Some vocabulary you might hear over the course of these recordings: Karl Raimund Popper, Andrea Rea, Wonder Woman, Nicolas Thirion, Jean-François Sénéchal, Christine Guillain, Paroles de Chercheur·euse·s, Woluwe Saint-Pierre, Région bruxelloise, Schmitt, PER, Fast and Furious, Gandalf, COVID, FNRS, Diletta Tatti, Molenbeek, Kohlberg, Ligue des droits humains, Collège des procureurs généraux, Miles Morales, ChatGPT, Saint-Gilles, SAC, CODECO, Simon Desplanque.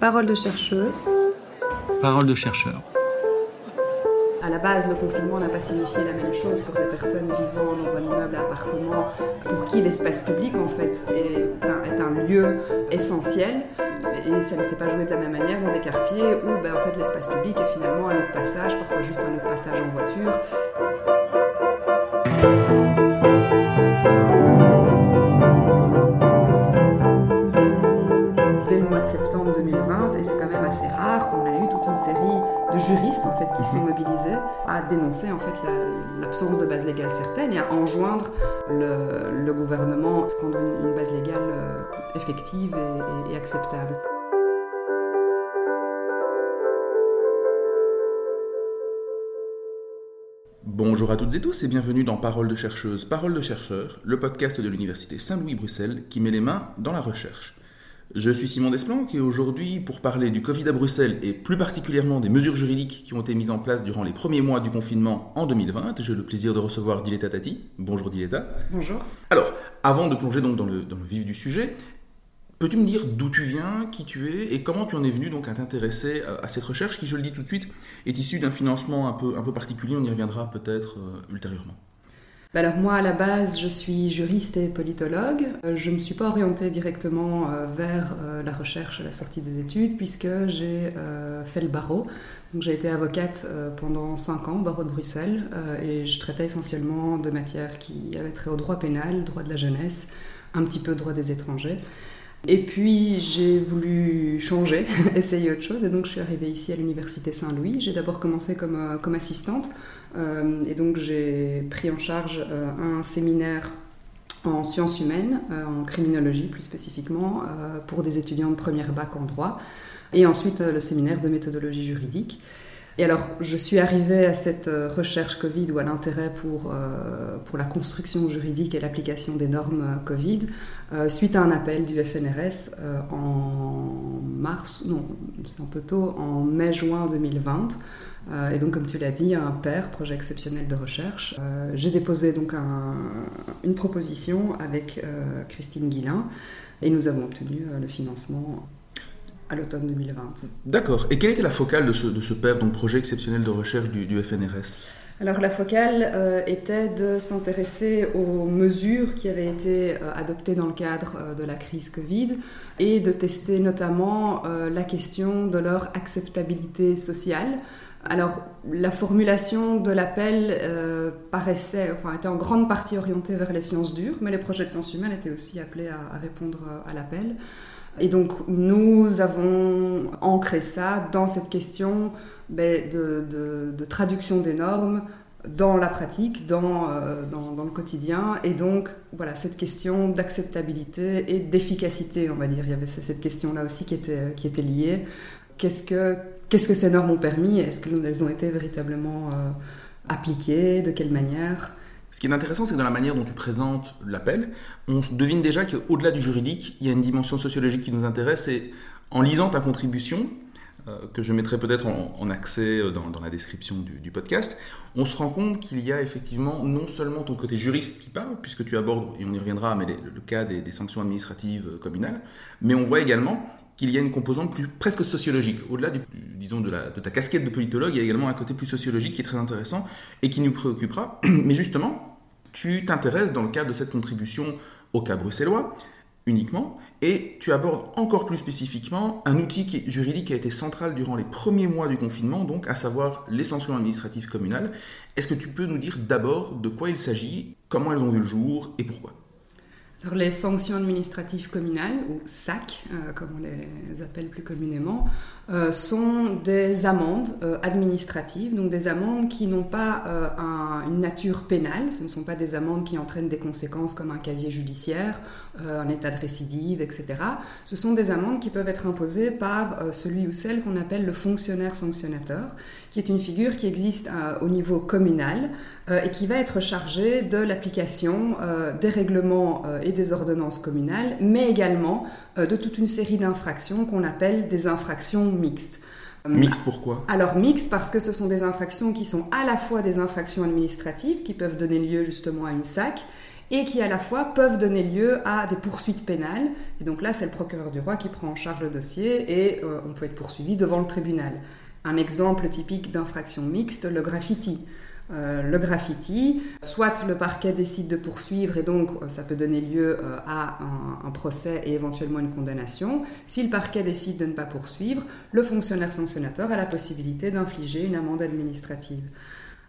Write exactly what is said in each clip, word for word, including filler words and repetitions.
Paroles de chercheuses. Paroles de chercheurs. À la base, le confinement n'a pas signifié la même chose pour des personnes vivant dans un immeuble à appartement, pour qui l'espace public, en fait, est un, est un lieu essentiel. Et ça ne s'est pas joué de la même manière dans des quartiers où, ben, en fait, l'espace public est finalement un lieu de passage, parfois juste un lieu de passage en voiture. Juristes en fait, qui sont mobilisés à dénoncer en fait, la, l'absence de base légale certaine et à enjoindre le, le gouvernement à prendre une, une base légale effective et, et, et acceptable. Bonjour à toutes et tous et bienvenue dans Paroles de chercheuses, Paroles de chercheurs, le podcast de l'Université Saint-Louis-Bruxelles qui met les mains dans la recherche. Je suis Simon Desplanque et aujourd'hui, pour parler du Covid à Bruxelles et plus particulièrement des mesures juridiques qui ont été mises en place durant les premiers mois du confinement en deux mille vingt, j'ai le plaisir de recevoir Diletta Tatti. Bonjour Diletta. Bonjour. Alors, avant de plonger donc dans le, dans le vif du sujet, peux-tu me dire d'où tu viens, qui tu es et comment tu en es venu donc à t'intéresser à, à cette recherche qui, je le dis tout de suite, est issue d'un financement un peu, un peu particulier, on y reviendra peut-être euh, ultérieurement. Alors moi, à la base, je suis juriste et politologue. Je ne me suis pas orientée directement vers la recherche à la sortie des études, puisque j'ai fait le barreau. Donc, j'ai été avocate pendant cinq ans, barreau de Bruxelles, et je traitais essentiellement de matières qui avaient trait au droit pénal, droit de la jeunesse, un petit peu droit des étrangers. Et puis j'ai voulu changer, essayer autre chose, et donc je suis arrivée ici à l'Université Saint-Louis. J'ai d'abord commencé comme, comme assistante, euh, et donc j'ai pris en charge euh, un séminaire en sciences humaines, euh, en criminologie plus spécifiquement, euh, pour des étudiants de première bac en droit, et ensuite euh, le séminaire de méthodologie juridique. Et alors, je suis arrivée à cette recherche Covid ou à l'intérêt pour, euh, pour la construction juridique et l'application des normes Covid euh, suite à un appel du F N R S euh, en mars, non, c'est un peu tôt, en mai-juin deux mille vingt. Euh, et donc, comme tu l'as dit, un P E R, projet exceptionnel de recherche. Euh, j'ai déposé donc un, une proposition avec euh, Christine Guillain et nous avons obtenu euh, le financement à l'automne deux mille vingt. D'accord. Et quelle était la focale de ce, de ce P E R, donc projet exceptionnel de recherche du, du F N R S ? Alors la focale euh, était de s'intéresser aux mesures qui avaient été euh, adoptées dans le cadre euh, de la crise Covid et de tester notamment euh, la question de leur acceptabilité sociale. Alors, la formulation de l'appel euh, paraissait, enfin, était en grande partie orientée vers les sciences dures, mais les projets de sciences humaines étaient aussi appelés à, à répondre à l'appel. Et donc, nous avons ancré ça dans cette question ben, de, de, de traduction des normes dans la pratique, dans, euh, dans, dans le quotidien. Et donc, voilà, cette question d'acceptabilité et d'efficacité, on va dire. Il y avait cette question-là aussi qui était, qui était liée. Qu'est-ce que... Qu'est-ce que ces normes ont permis ? Est-ce qu'elles ont été véritablement euh, appliquées ? De quelle manière ? Ce qui est intéressant, c'est que dans la manière dont tu présentes l'appel, on devine déjà qu'au-delà du juridique, il y a une dimension sociologique qui nous intéresse. Et en lisant ta contribution, euh, que je mettrai peut-être en, en accès dans, dans la description du, du podcast, on se rend compte qu'il y a effectivement non seulement ton côté juriste qui parle, puisque tu abordes, et on y reviendra, mais les, le cas des, des sanctions administratives communales, mais on voit également qu'il y a une composante plus, presque sociologique. Au-delà du, disons de, la, de ta casquette de politologue, il y a également un côté plus sociologique qui est très intéressant et qui nous préoccupera. Mais justement, tu t'intéresses dans le cadre de cette contribution au cas bruxellois uniquement, et tu abordes encore plus spécifiquement un outil qui est, juridique qui a été central durant les premiers mois du confinement, donc à savoir les sanctions administratives communales. Est-ce que tu peux nous dire d'abord de quoi il s'agit, comment elles ont vu le jour et pourquoi ? Alors les sanctions administratives communales, ou S A C, euh, comme on les appelle plus communément, euh, sont des amendes euh, administratives, donc des amendes qui n'ont pas euh, un, une nature pénale, ce ne sont pas des amendes qui entraînent des conséquences comme un casier judiciaire, euh, un état de récidive, et cetera. Ce sont des amendes qui peuvent être imposées par euh, celui ou celle qu'on appelle le fonctionnaire sanctionnateur, qui est une figure qui existe euh, au niveau communal euh, et qui va être chargée de l'application euh, des règlements euh, et des ordonnances communales, mais également euh, de toute une série d'infractions qu'on appelle des infractions mixtes. Mixte pourquoi ? Alors mixte parce que ce sont des infractions qui sont à la fois des infractions administratives qui peuvent donner lieu justement à une S A C et qui à la fois peuvent donner lieu à des poursuites pénales. Et donc là, c'est le procureur du roi qui prend en charge le dossier et euh, on peut être poursuivi devant le tribunal. Un exemple typique d'infraction mixte, le graffiti. Euh, le graffiti, soit le parquet décide de poursuivre et donc euh, ça peut donner lieu euh, à un, un procès et éventuellement une condamnation. Si le parquet décide de ne pas poursuivre, le fonctionnaire sanctionnateur a la possibilité d'infliger une amende administrative.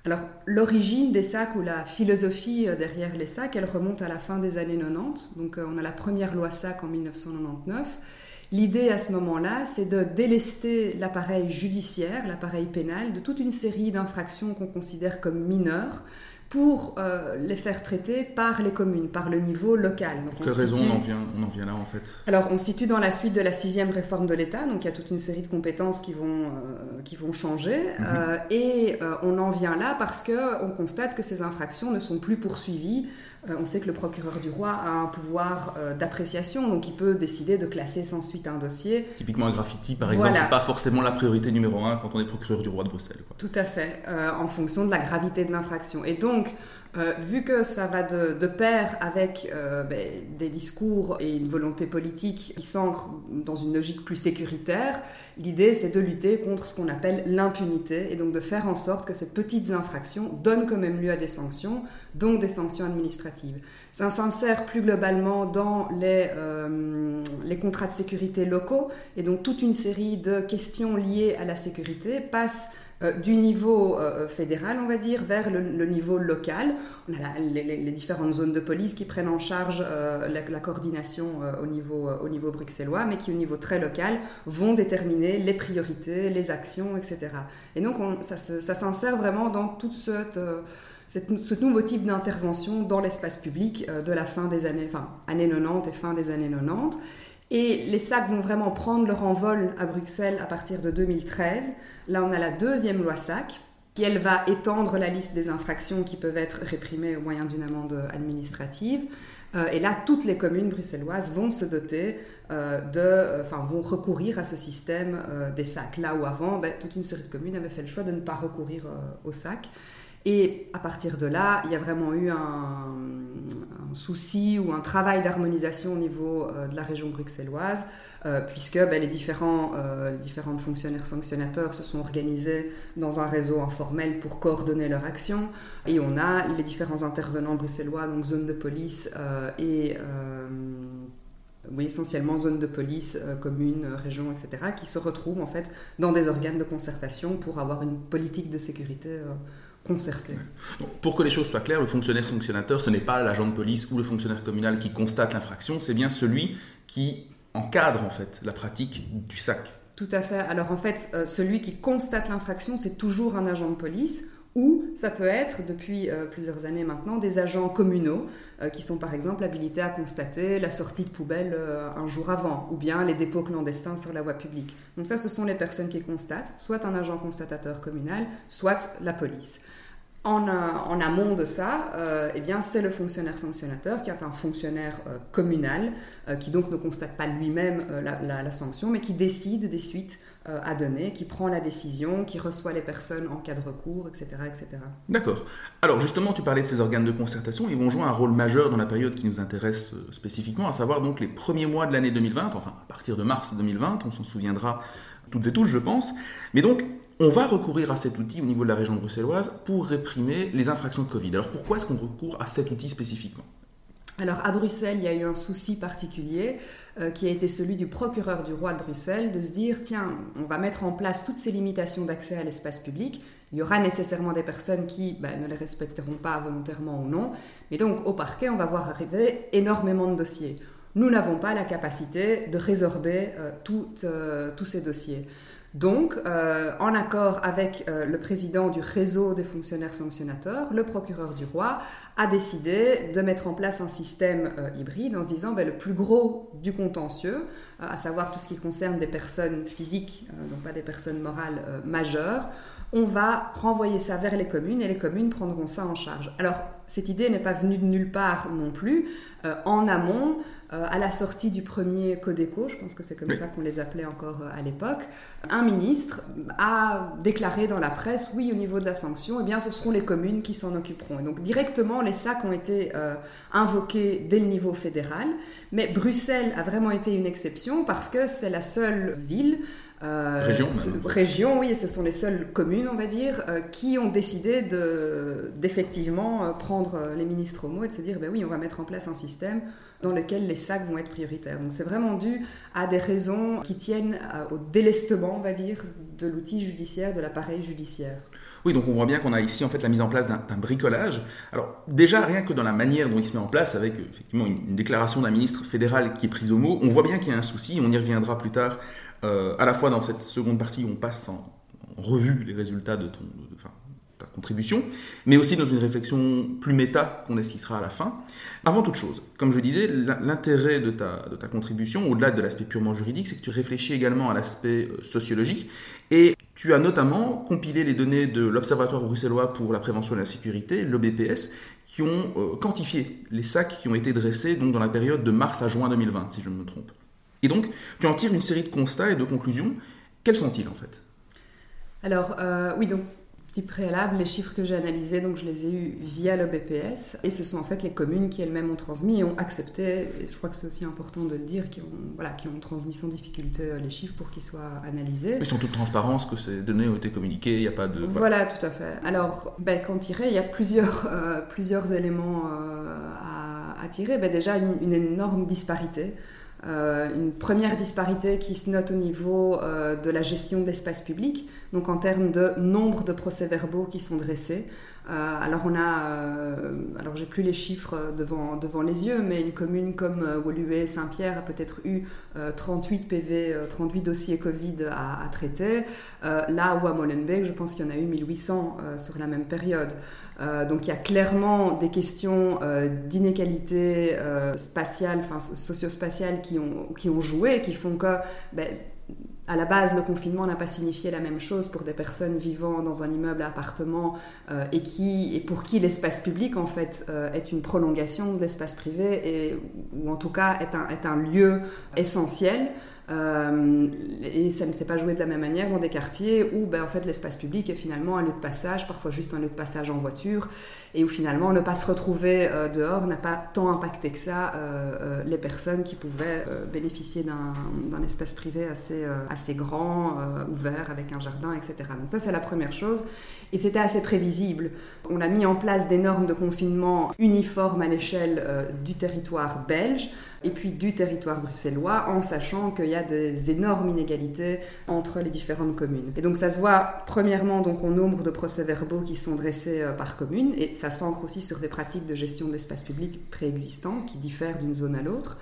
Alors, l'origine des S A C ou la philosophie derrière les S A C, elle remonte à la fin des années quatre-vingt-dix. Donc, on a la première loi S A C en dix-neuf cent quatre-vingt-dix-neuf. L'idée à ce moment-là, c'est de délester l'appareil judiciaire, l'appareil pénal, de toute une série d'infractions qu'on considère comme mineures pour euh, les faire traiter par les communes, par le niveau local. Pour quelle raison on en vient, on en vient là en fait ? Alors on se situe dans la suite de la sixième réforme de l'État, donc il y a toute une série de compétences qui vont, euh, qui vont changer, mmh. euh, et euh, on en vient là parce qu'on constate que ces infractions ne sont plus poursuivies. Euh, on sait que le procureur du roi a un pouvoir euh, d'appréciation, donc il peut décider de classer sans suite un dossier. Typiquement un graffiti par exemple, voilà. C'est pas forcément la priorité numéro un quand on est procureur du roi de Bruxelles. Quoi. Tout à fait, euh, en fonction de la gravité de l'infraction. Et donc, Donc, euh, vu que ça va de, de pair avec euh, ben, des discours et une volonté politique qui s'ancre dans une logique plus sécuritaire, l'idée c'est de lutter contre ce qu'on appelle l'impunité et donc de faire en sorte que ces petites infractions donnent quand même lieu à des sanctions, donc des sanctions administratives. Ça s'insère plus globalement dans les, euh, les contrats de sécurité locaux et donc toute une série de questions liées à la sécurité passe Euh, du niveau euh, fédéral, on va dire, vers le, le niveau local. On a la, les, les différentes zones de police qui prennent en charge euh, la, la coordination euh, au niveau, euh, au niveau bruxellois, mais qui, au niveau très local, vont déterminer les priorités, les actions, et cetera. Et donc, on, ça, ça, ça s'insère vraiment dans tout cette, euh, cette, ce nouveau type d'intervention dans l'espace public euh, de la fin des années, enfin, années quatre-vingt-dix et fin des années quatre-vingt-dix. Et les S A C vont vraiment prendre leur envol à Bruxelles à partir de deux mille treize. Là, on a la deuxième loi S A C, qui, elle, va étendre la liste des infractions qui peuvent être réprimées au moyen d'une amende administrative. Euh, et là, toutes les communes bruxelloises vont se doter euh, de... Euh, enfin, vont recourir à ce système euh, des S A C. Là où avant, ben, toute une série de communes avaient fait le choix de ne pas recourir euh, au S A C. Et à partir de là, il y a vraiment eu un, un souci ou un travail d'harmonisation au niveau euh, de la région bruxelloise, euh, puisque ben, les, différents, euh, les différents fonctionnaires sanctionnateurs se sont organisés dans un réseau informel pour coordonner leur action. Et on a les différents intervenants bruxellois, donc zone de police euh, et... Euh, Oui, essentiellement zones de police, euh, communes, euh, régions, et cetera, qui se retrouvent en fait dans des organes de concertation pour avoir une politique de sécurité euh, concertée. Ouais. Donc, pour que les choses soient claires, le fonctionnaire sanctionnateur, ce n'est pas l'agent de police ou le fonctionnaire communal qui constate l'infraction, c'est bien celui qui encadre en fait la pratique du S A C. Tout à fait. Alors en fait, euh, celui qui constate l'infraction, c'est toujours un agent de police. Ou ça peut être, depuis euh, plusieurs années maintenant, des agents communaux euh, qui sont par exemple habilités à constater la sortie de poubelle euh, un jour avant, ou bien les dépôts clandestins sur la voie publique. Donc ça, ce sont les personnes qui constatent, soit un agent constatateur communal, soit la police. En, euh, en amont de ça, euh, eh bien, c'est le fonctionnaire sanctionnateur qui est un fonctionnaire euh, communal, euh, qui donc ne constate pas lui-même euh, la, la, la sanction, mais qui décide des suites euh, à donner, qui prend la décision, qui reçoit les personnes en cas de recours, et cetera, et cetera. D'accord. Alors justement, tu parlais de ces organes de concertation, ils vont jouer un rôle majeur dans la période qui nous intéresse euh, spécifiquement, à savoir donc les premiers mois de l'année deux mille vingt, enfin à partir de mars deux mille vingt, on s'en souviendra toutes et tous, je pense, mais donc... On va recourir à cet outil au niveau de la région bruxelloise pour réprimer les infractions de Covid. Alors pourquoi est-ce qu'on recourt à cet outil spécifiquement ? Alors à Bruxelles, il y a eu un souci particulier euh, qui a été celui du procureur du roi de Bruxelles de se dire « Tiens, on va mettre en place toutes ces limitations d'accès à l'espace public. Il y aura nécessairement des personnes qui ben, ne les respecteront pas volontairement ou non. Mais donc au parquet, on va voir arriver énormément de dossiers. Nous n'avons pas la capacité de résorber euh, tout, euh, tous ces dossiers. » Donc, euh, en accord avec euh, le président du réseau des fonctionnaires sanctionnateurs, le procureur du roi a décidé de mettre en place un système euh, hybride en se disant ben, le plus gros du contentieux, euh, à savoir tout ce qui concerne des personnes physiques, euh, donc pas des personnes morales euh, majeures, on va renvoyer ça vers les communes et les communes prendront ça en charge. Alors, cette idée n'est pas venue de nulle part non plus. Euh, en amont, euh, à la sortie du premier CODECO, je pense que c'est comme oui. ça qu'on les appelait encore à l'époque, un ministre a déclaré dans la presse, oui, au niveau de la sanction, eh bien, ce seront les communes qui s'en occuperont. Et donc directement, les S A C ont été euh, invoqués dès le niveau fédéral, mais Bruxelles a vraiment été une exception parce que c'est la seule ville Euh, région, ce, région, oui, et ce sont les seules communes, on va dire, euh, qui ont décidé de, d'effectivement euh, prendre les ministres au mot et de se dire, ben oui, on va mettre en place un système dans lequel les S A C vont être prioritaires. Donc c'est vraiment dû à des raisons qui tiennent à, au délestement, on va dire, de l'outil judiciaire, de l'appareil judiciaire. Oui, donc on voit bien qu'on a ici en fait la mise en place d'un, d'un bricolage. Alors déjà, rien que dans la manière dont il se met en place, avec effectivement une, une déclaration d'un ministre fédéral qui est prise au mot, on voit bien qu'il y a un souci, on y reviendra plus tard. Euh, à la fois dans cette seconde partie où on passe en, en revue les résultats de, ton, de, de, de ta contribution, mais aussi dans une réflexion plus méta qu'on esquissera à la fin. Avant toute chose, comme je disais, l'intérêt de ta, de ta contribution, au-delà de l'aspect purement juridique, c'est que tu réfléchis également à l'aspect euh, sociologique, et tu as notamment compilé les données de l'Observatoire bruxellois pour la prévention de la sécurité, l'O B P S, qui ont euh, quantifié les S A C qui ont été dressés donc, dans la période de mars à juin deux mille vingt, si je ne me trompe. Et donc, tu en tires une série de constats et de conclusions. Quels sont-ils, en fait ? Alors, euh, oui, donc, petit préalable, les chiffres que j'ai analysés, donc, je les ai eus via l'O B P S. Et ce sont, en fait, les communes qui, elles-mêmes, ont transmis et ont accepté, et je crois que c'est aussi important de le dire, qui ont, voilà, qui ont transmis sans difficulté les chiffres pour qu'ils soient analysés. Mais sans toute transparence, que ces données ont été communiquées, il n'y a pas de... Voilà, tout à fait. Alors, ben, quand tirer, il y a plusieurs, euh, plusieurs éléments euh, à, à tirer. Ben, déjà, une, une énorme disparité. Euh, une première disparité qui se note au niveau euh, de la gestion de l'espace public, donc en termes de nombre de procès-verbaux qui sont dressés. Euh, alors on a, euh, alors j'ai plus les chiffres devant, devant les yeux, mais une commune comme euh, Woluwe Saint-Pierre a peut-être eu euh, trente-huit P V, euh, trente-huit dossiers Covid à, à traiter. Euh, là où à Molenbeek, je pense qu'il y en a eu mille huit cents euh, sur la même période. Euh, donc il y a clairement des questions euh, d'inégalité euh, spatiale, enfin socio-spatiale qui ont, qui ont joué, qui font que... Ben, à la base, le confinement n'a pas signifié la même chose pour des personnes vivant dans un immeuble à appartement euh, et, qui, et pour qui l'espace public, en fait, euh, est une prolongation de l'espace privé et, ou en tout cas est un, est un lieu essentiel. Euh, et ça ne s'est pas joué de la même manière dans des quartiers où ben, en fait, l'espace public est finalement un lieu de passage, parfois juste un lieu de passage en voiture, et où finalement ne pas se retrouver euh, dehors n'a pas tant impacté que ça euh, euh, les personnes qui pouvaient euh, bénéficier d'un, d'un espace privé assez, euh, assez grand, euh, ouvert, avec un jardin, et cetera. Donc ça, c'est la première chose. Et c'était assez prévisible. On a mis en place des normes de confinement uniformes à l'échelle euh, du territoire belge, et puis du territoire bruxellois, en sachant qu'il y a des énormes inégalités entre les différentes communes. Et donc ça se voit premièrement donc, au nombre de procès-verbaux qui sont dressés euh, par commune, et ça s'ancre aussi sur des pratiques de gestion de l'espace public préexistantes qui diffèrent d'une zone à l'autre.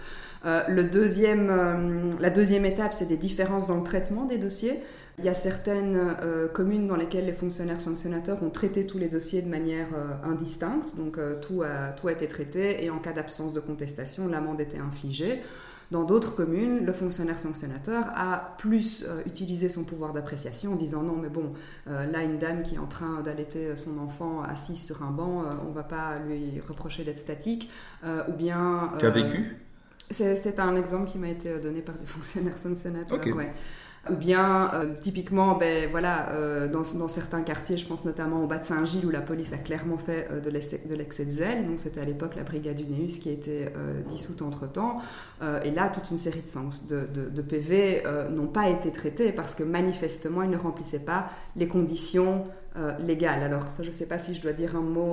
Euh, le deuxième, euh, la deuxième étape, c'est des différences dans le traitement des dossiers. Il y a certaines euh, communes dans lesquelles les fonctionnaires sanctionnateurs ont traité tous les dossiers de manière euh, indistincte, donc euh, tout, a, tout a été traité et en cas d'absence de contestation, l'amende était infligée. Dans d'autres communes, le fonctionnaire sanctionnateur a plus euh, utilisé son pouvoir d'appréciation en disant « Non, mais bon, euh, là, une dame qui est en train d'allaiter son enfant assise sur un banc, euh, on ne va pas lui reprocher d'être statique. Euh, » ou bien... Euh, Qu'a vécu ? c'est, c'est un exemple qui m'a été donné par des fonctionnaires sanctionnateurs, okay. ouais. Ou bien, euh, typiquement, ben, voilà, euh, dans, dans certains quartiers, je pense notamment au bas de Saint-Gilles, où la police a clairement fait euh, de, l'excès, de l'excès de zèle. Donc, c'était à l'époque la brigade Unéus qui a été euh, dissoute entre-temps. Euh, et là, toute une série de, sens, de, de, de P V euh, n'ont pas été traités parce que, manifestement, ils ne remplissaient pas les conditions Euh, légale. Alors ça, je ne sais pas si je dois dire un mot...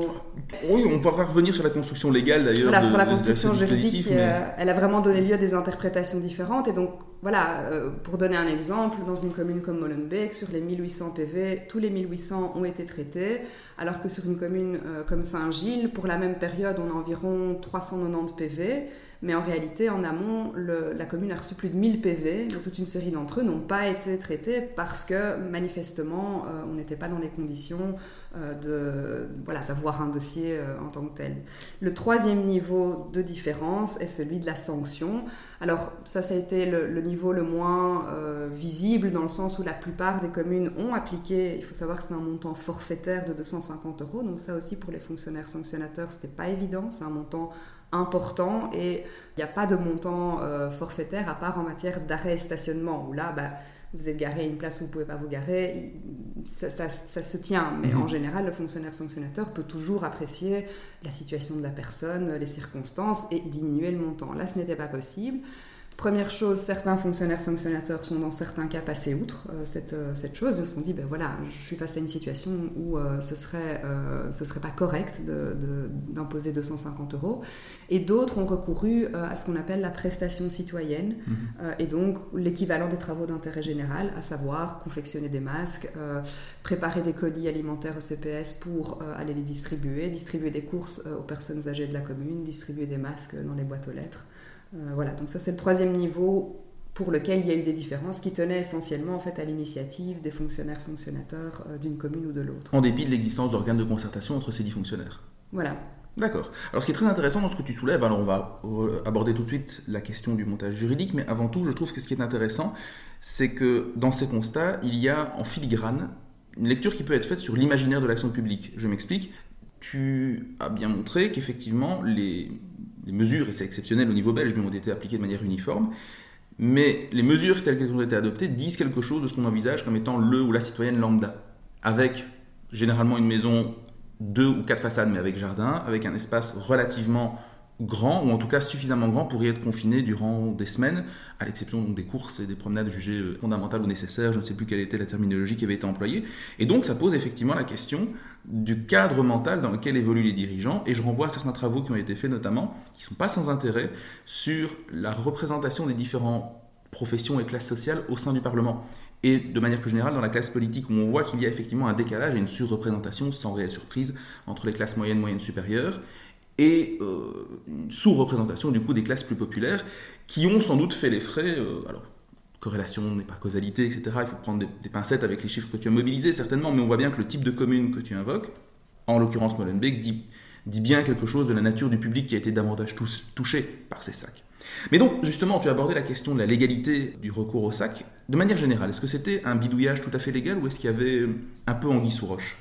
Oui, on pourra revenir sur la construction légale d'ailleurs. Voilà, de, sur la construction juridique, mais... euh, elle a vraiment donné lieu à des interprétations différentes. Et donc, voilà, euh, pour donner un exemple, dans une commune comme Molenbeek, sur les mille huit cents P V, tous les mille huit cents ont été traités, alors que sur une commune euh, comme Saint-Gilles, pour la même période, on a environ trois cent quatre-vingt-dix P V, Mais en réalité, en amont, le, la commune a reçu plus de mille P V, donc toute une série d'entre eux n'ont pas été traités parce que, manifestement, euh, on n'était pas dans les conditions euh, de, voilà, d'avoir un dossier euh, en tant que tel. Le troisième niveau de différence est celui de la sanction. Alors, ça, ça a été le, le niveau le moins euh, visible, dans le sens où la plupart des communes ont appliqué, il faut savoir que c'est un montant forfaitaire de deux cent cinquante euros, donc ça aussi, pour les fonctionnaires sanctionnateurs, c'était pas évident, c'est un montant important et il n'y a pas de montant euh, forfaitaire à part en matière d'arrêt et stationnement où là bah, vous êtes garé à une place où vous ne pouvez pas vous garer, ça, ça, ça se tient, mais mmh. en général le fonctionnaire sanctionnateur peut toujours apprécier la situation de la personne, les circonstances et diminuer le montant. Là ce n'était pas possible. Première chose, certains fonctionnaires sanctionnateurs sont dans certains cas passés outre euh, cette, euh, cette chose. Ils se sont dit, ben voilà, je suis face à une situation où euh, ce serait, euh, ce serait pas correct de, de, d'imposer deux cent cinquante euros. Et d'autres ont recouru euh, à ce qu'on appelle la prestation citoyenne, mmh. euh, et donc l'équivalent des travaux d'intérêt général, à savoir confectionner des masques, euh, préparer des colis alimentaires au C P S pour euh, aller les distribuer, distribuer des courses euh, aux personnes âgées de la commune, distribuer des masques dans les boîtes aux lettres. Euh, voilà, donc ça c'est le troisième niveau pour lequel il y a eu des différences qui tenaient essentiellement en fait à l'initiative des fonctionnaires sanctionnateurs euh, d'une commune ou de l'autre. En dépit de l'existence d'organes de concertation entre ces dix fonctionnaires. Voilà. D'accord. Alors ce qui est très intéressant dans ce que tu soulèves, alors on va aborder tout de suite la question du montage juridique, mais avant tout je trouve que ce qui est intéressant, c'est que dans ces constats, il y a en filigrane une lecture qui peut être faite sur l'imaginaire de l'action publique. Je m'explique. Tu as bien montré qu'effectivement les... les mesures, et c'est exceptionnel au niveau belge, mais ont été appliquées de manière uniforme, mais les mesures telles qu'elles ont été adoptées disent quelque chose de ce qu'on envisage comme étant le ou la citoyenne lambda, avec généralement une maison, deux ou quatre façades, mais avec jardin, avec un espace relativement grand, ou en tout cas suffisamment grand pour y être confiné durant des semaines, à l'exception donc des courses et des promenades jugées fondamentales ou nécessaires, je ne sais plus quelle était la terminologie qui avait été employée, et donc ça pose effectivement la question du cadre mental dans lequel évoluent les dirigeants, et je renvoie à certains travaux qui ont été faits notamment, qui ne sont pas sans intérêt, sur la représentation des différentes professions et classes sociales au sein du Parlement, et de manière plus générale dans la classe politique, où on voit qu'il y a effectivement un décalage et une surreprésentation, sans réelle surprise, entre les classes moyennes, moyennes supérieures, et euh, une sous-représentation du coup des classes plus populaires qui ont sans doute fait les frais, euh, alors corrélation n'est pas causalité, et cetera. Il faut prendre des, des pincettes avec les chiffres que tu as mobilisés certainement, mais on voit bien que le type de commune que tu invoques, en l'occurrence Molenbeek, dit, dit bien quelque chose de la nature du public qui a été davantage tous, touché par ces sacs. Mais donc justement tu as abordé la question de la légalité du recours aux sacs de manière générale. Est-ce que c'était un bidouillage tout à fait légal ou est-ce qu'il y avait un peu anguille sous roche?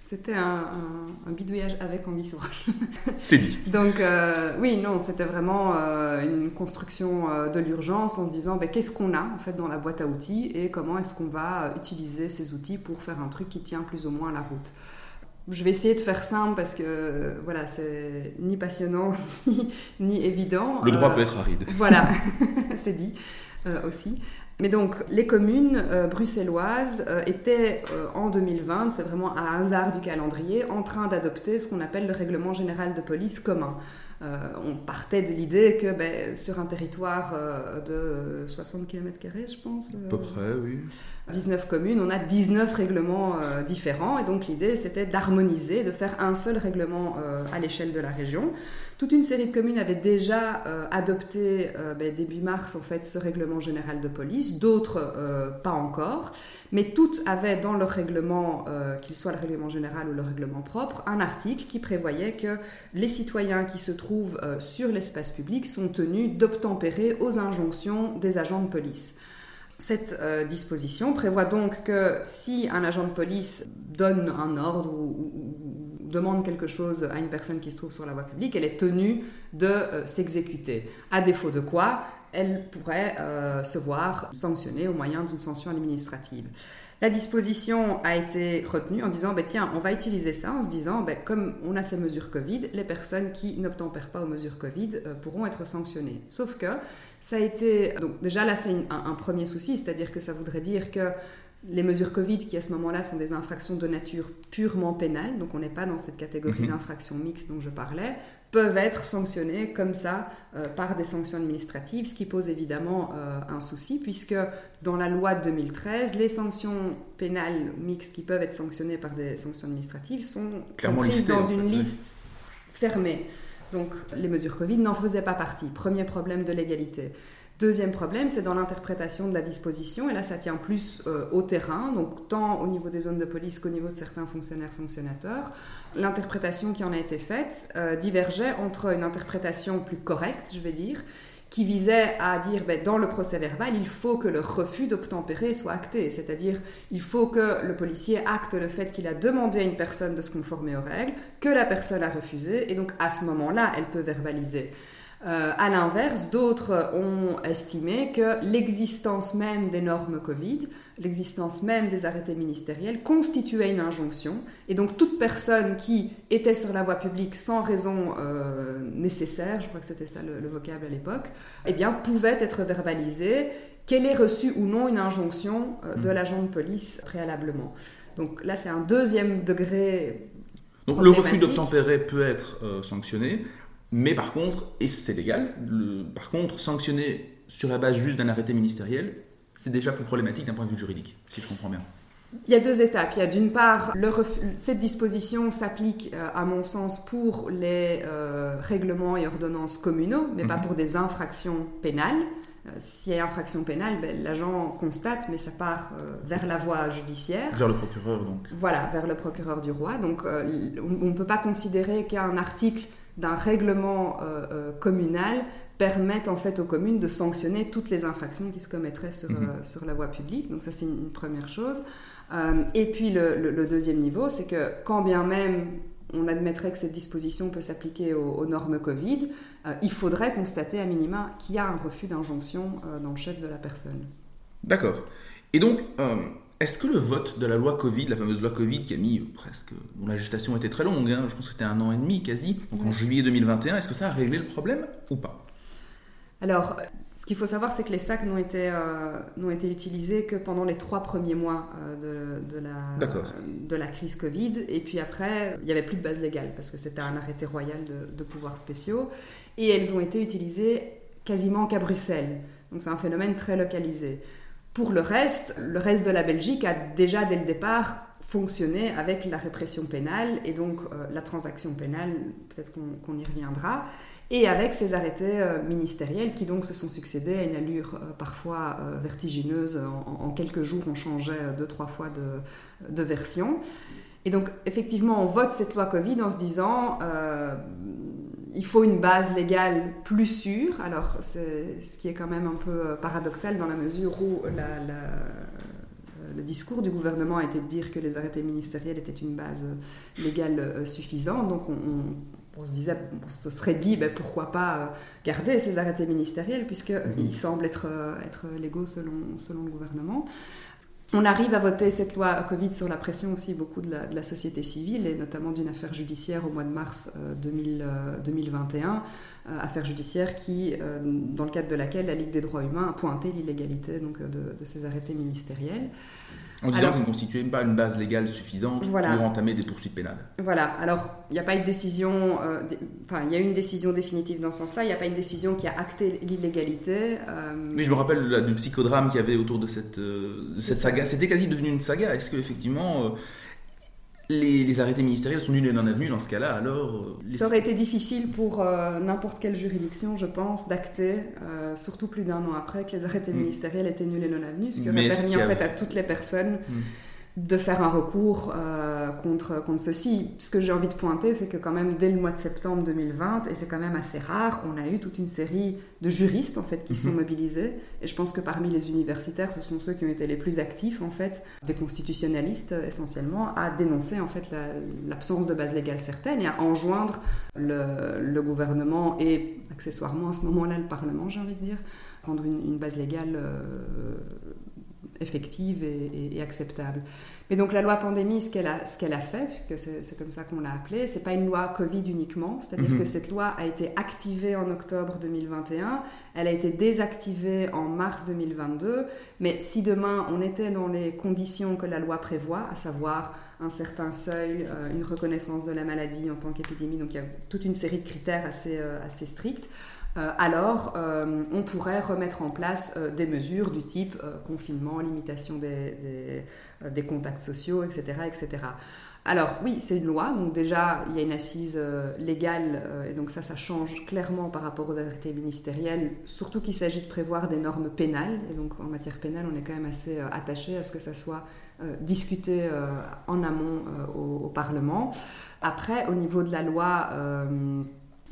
C'était un, un, un bidouillage avec anguille sous roche. C'est dit. Donc euh, oui, non, c'était vraiment euh, une construction euh, de l'urgence en se disant ben, qu'est-ce qu'on a en fait dans la boîte à outils et comment est-ce qu'on va utiliser ces outils pour faire un truc qui tient plus ou moins la route. Je vais essayer de faire simple parce que voilà, c'est ni passionnant ni, ni évident. Le droit euh, peut être aride. Voilà, c'est dit euh, aussi. Mais donc, les communes euh, bruxelloises euh, étaient euh, en deux mille vingt, c'est vraiment un hasard du calendrier, en train d'adopter ce qu'on appelle le règlement général de police commun. Euh, on partait de l'idée que ben, sur un territoire euh, de soixante kilomètres carrés, je pense. Euh, à peu près, oui. dix-neuf communes, on a dix-neuf règlements euh, différents. Et donc l'idée, c'était d'harmoniser, de faire un seul règlement euh, à l'échelle de la région. Toute une série de communes avaient déjà euh, adopté euh, ben, début mars, en fait, ce règlement général de police. D'autres, euh, pas encore. Mais toutes avaient dans leur règlement, euh, qu'il soit le règlement général ou le règlement propre, un article qui prévoyait que les citoyens qui se trouvent euh, sur l'espace public sont tenus d'obtempérer aux injonctions des agents de police. Cette euh, disposition prévoit donc que si un agent de police donne un ordre ou, ou, ou demande quelque chose à une personne qui se trouve sur la voie publique, elle est tenue de euh, s'exécuter. À défaut de quoi elle pourrait euh, se voir sanctionnée au moyen d'une sanction administrative. La disposition a été retenue en disant bah, « tiens, on va utiliser ça » en se disant bah, « comme on a ces mesures Covid, les personnes qui n'obtempèrent pas aux mesures Covid euh, pourront être sanctionnées ». Sauf que ça a été… Donc déjà là, c'est une, un, un premier souci, c'est-à-dire que ça voudrait dire que les mesures Covid qui à ce moment-là sont des infractions de nature purement pénale, donc on n'est pas dans cette catégorie mmh. d'infractions mixtes dont je parlais, peuvent être sanctionnés comme ça euh, par des sanctions administratives, ce qui pose évidemment euh, un souci, puisque dans la loi de deux mille treize, les sanctions pénales mixtes qui peuvent être sanctionnées par des sanctions administratives sont prises dans une liste fermée. Donc les mesures Covid n'en faisaient pas partie. Premier problème de l'égalité. Deuxième problème, c'est dans l'interprétation de la disposition, et là ça tient plus euh, au terrain, donc tant au niveau des zones de police qu'au niveau de certains fonctionnaires sanctionnateurs. L'interprétation qui en a été faite euh, divergeait entre une interprétation plus correcte, je vais dire, qui visait à dire ben, dans le procès-verbal, il faut que le refus d'obtempérer soit acté, c'est-à-dire il faut que le policier acte le fait qu'il a demandé à une personne de se conformer aux règles, que la personne a refusé, et donc à ce moment-là, elle peut verbaliser. Euh, à l'inverse, d'autres ont estimé que l'existence même des normes Covid, l'existence même des arrêtés ministériels constituait une injonction, et donc toute personne qui était sur la voie publique sans raison euh, nécessaire, je crois que c'était ça le, le vocable à l'époque, eh bien pouvait être verbalisée, qu'elle ait reçu ou non une injonction euh, de l'agent de police préalablement. Donc là c'est un deuxième degré. Donc le refus d'obtempérer peut être euh, sanctionné. Mais par contre, et c'est légal, le, par contre, sanctionner sur la base juste d'un arrêté ministériel, c'est déjà plus problématique d'un point de vue juridique, si je comprends bien. Il y a deux étapes. Il y a d'une part, le refus, cette disposition s'applique, euh, à mon sens, pour les euh, règlements et ordonnances communaux, mais mmh. pas pour des infractions pénales. Euh, s'il y a infraction pénale, ben, l'agent constate, mais ça part euh, vers la voie judiciaire. Vers le procureur, donc. Voilà, vers le procureur du roi. Donc, euh, on ne peut pas considérer qu'un article d'un règlement euh, euh, communal permettent en fait aux communes de sanctionner toutes les infractions qui se commettraient sur, mmh. euh, sur la voie publique. Donc ça, c'est une, une première chose. Euh, et puis le, le, le deuxième niveau, c'est que quand bien même on admettrait que cette disposition peut s'appliquer aux, aux normes Covid, euh, il faudrait constater à minima qu'il y a un refus d'injonction euh, dans le chef de la personne. D'accord. Et donc, euh, est-ce que le vote de la loi Covid, la fameuse loi Covid qui a mis presque, dont la gestation était très longue, hein, je pense que c'était un an et demi quasi, donc en juillet deux mille vingt et un, est-ce que ça a réglé le problème ou pas ? Alors, ce qu'il faut savoir, c'est que les S A C n'ont été, euh, n'ont été utilisés que pendant les trois premiers mois euh, de, de, la, euh, de la crise Covid, et puis après, il n'y avait plus de base légale, parce que c'était un arrêté royal de, de pouvoirs spéciaux, et elles ont été utilisées quasiment qu'à Bruxelles, donc c'est un phénomène très localisé. Pour le reste, le reste de la Belgique a déjà dès le départ fonctionné avec la répression pénale et donc euh, la transaction pénale, peut-être qu'on, qu'on y reviendra, et avec ces arrêtés euh, ministériels qui donc se sont succédés à une allure euh, parfois euh, vertigineuse. En, en quelques jours, on changeait deux, trois fois de, de version. Et donc effectivement, on vote cette loi Covid en se disant... Euh, Il faut une base légale plus sûre, alors c'est ce qui est quand même un peu paradoxal dans la mesure où la, la, le discours du gouvernement a été de dire que les arrêtés ministériels étaient une base légale suffisante, donc on, on, on se disait, on se serait dit ben pourquoi pas garder ces arrêtés ministériels puisqu'ils semblent être, être légaux selon, selon le gouvernement. On arrive à voter cette loi Covid sur la pression aussi beaucoup de la, de la société civile et notamment d'une affaire judiciaire au mois de mars euh, deux mille vingt et un, euh, affaire judiciaire qui, euh, dans le cadre de laquelle la Ligue des droits humains a pointé l'illégalité donc, de, de ces arrêtés ministériels. En disant alors, qu'ils ne constituaient pas une base légale suffisante voilà, pour entamer des poursuites pénales. Voilà, alors il n'y a pas une décision, euh, d- enfin il y a une décision définitive dans ce sens-là, il n'y a pas une décision qui a acté l'illégalité. Euh... Mais je me rappelle là, du psychodrame qu'il y avait autour de cette, euh, de cette saga, c'était quasi devenu une saga. Est-ce qu'effectivement euh, les, les arrêtés ministériels sont nuls et non avenus dans ce cas-là alors, euh, les... Ça aurait été difficile pour euh, n'importe quelle juridiction, je pense, d'acter, euh, surtout plus d'un an après, que les arrêtés mmh. ministériels étaient nuls et non avenus, ce qui aurait permis en fait à toutes les personnes mmh. de faire un recours euh, contre, contre ceci. Ce que j'ai envie de pointer, c'est que quand même dès le mois de septembre deux mille vingt, et c'est quand même assez rare, on a eu toute une série de juristes en fait qui se mmh. sont mobilisés, et je pense que parmi les universitaires, ce sont ceux qui ont été les plus actifs en fait, des constitutionnalistes essentiellement, à dénoncer en fait la, l'absence de base légale certaine et à enjoindre le, le gouvernement et accessoirement à ce moment-là le Parlement, j'ai envie de dire, rendre une, une base légale euh, effective et, et, et acceptable. Mais donc la loi pandémie, ce qu'elle a, ce qu'elle a fait, puisque c'est, c'est comme ça qu'on l'a appelée, c'est pas une loi Covid uniquement, c'est-à-dire mmh. que cette loi a été activée en octobre deux mille vingt et un, elle a été désactivée en mars deux mille vingt-deux, mais si demain on était dans les conditions que la loi prévoit, à savoir un certain seuil, euh, une reconnaissance de la maladie en tant qu'épidémie, donc il y a toute une série de critères assez, euh, assez stricts, Euh, alors euh, on pourrait remettre en place euh, des mesures du type euh, confinement, limitation des, des, euh, des contacts sociaux, et cetera, et cetera. Alors oui, c'est une loi, donc déjà il y a une assise euh, légale, euh, et donc ça, ça change clairement par rapport aux arrêtés ministériels, surtout qu'il s'agit de prévoir des normes pénales, et donc en matière pénale on est quand même assez euh, attaché à ce que ça soit euh, discuté euh, en amont euh, au, au Parlement. Après, au niveau de la loi... Euh,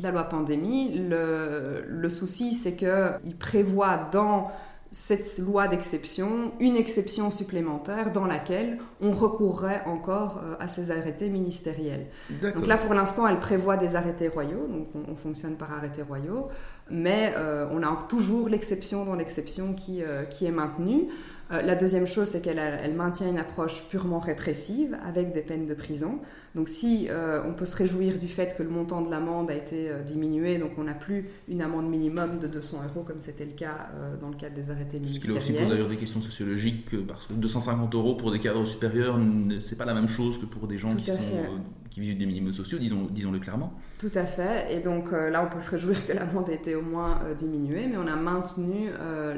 La loi pandémie, le, le souci, c'est qu'il prévoit dans cette loi d'exception une exception supplémentaire dans laquelle on recourrait encore à ces arrêtés ministériels. D'accord. Donc là, pour l'instant, elle prévoit des arrêtés royaux, donc on, on fonctionne par arrêtés royaux, mais euh, on a toujours l'exception dans l'exception qui, euh, qui est maintenue. Euh, la deuxième chose, c'est qu'elle a, elle maintient une approche purement répressive avec des peines de prison. Donc si euh, on peut se réjouir du fait que le montant de l'amende a été euh, diminué, donc on n'a plus une amende minimum de deux cents euros comme c'était le cas euh, dans le cadre des arrêtés ministériels. Ce qui là aussi pose d'ailleurs des questions sociologiques, parce que deux cent cinquante euros pour des cadres supérieurs, c'est pas la même chose que pour des gens qui, sont, euh, qui vivent des minimums sociaux, disons, disons-le clairement. Tout à fait, et donc euh, là on peut se réjouir que l'amende a été au moins euh, diminuée, mais on a maintenu euh,